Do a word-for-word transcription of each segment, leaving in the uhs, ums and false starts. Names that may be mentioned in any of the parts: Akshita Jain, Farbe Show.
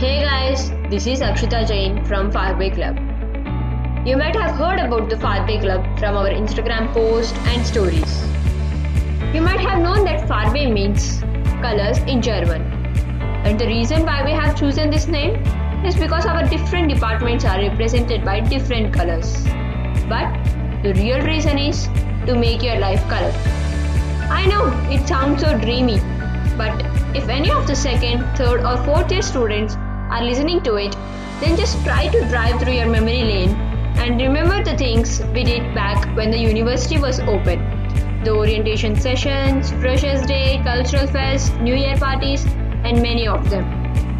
Hey guys, this is Akshita Jain from Farbe Club. You might have heard about the Farbe Club from our Instagram posts and stories. You might have known that Farbe means colors in German. And the reason why we have chosen this name is because our different departments are represented by different colors. But the real reason is to make your life colorful. I know it sounds so dreamy, but if any of the second, third or fourth year students are listening to it, then just try to drive through your memory lane and remember the things we did back when the university was open. The orientation sessions, freshers day, cultural fest, new year parties and many of them.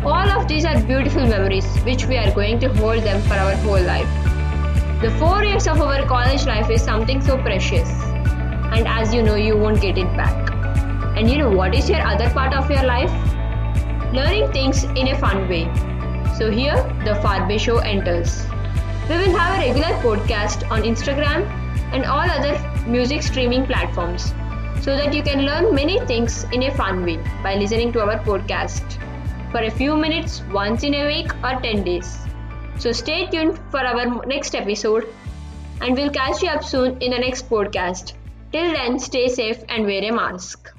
All of these are beautiful memories which we are going to hold them for our whole life. The four years of our college life is something so precious, and as you know, you won't get it back. And you know what is your other part of your life? Learning things in a fun way. So here the Farbe Show enters. We will have a regular podcast on Instagram and all other music streaming platforms so that you can learn many things in a fun way by listening to our podcast for a few minutes once in a week or ten days. So stay tuned for our next episode and we'll catch you up soon in the next podcast. Till then, stay safe and wear a mask.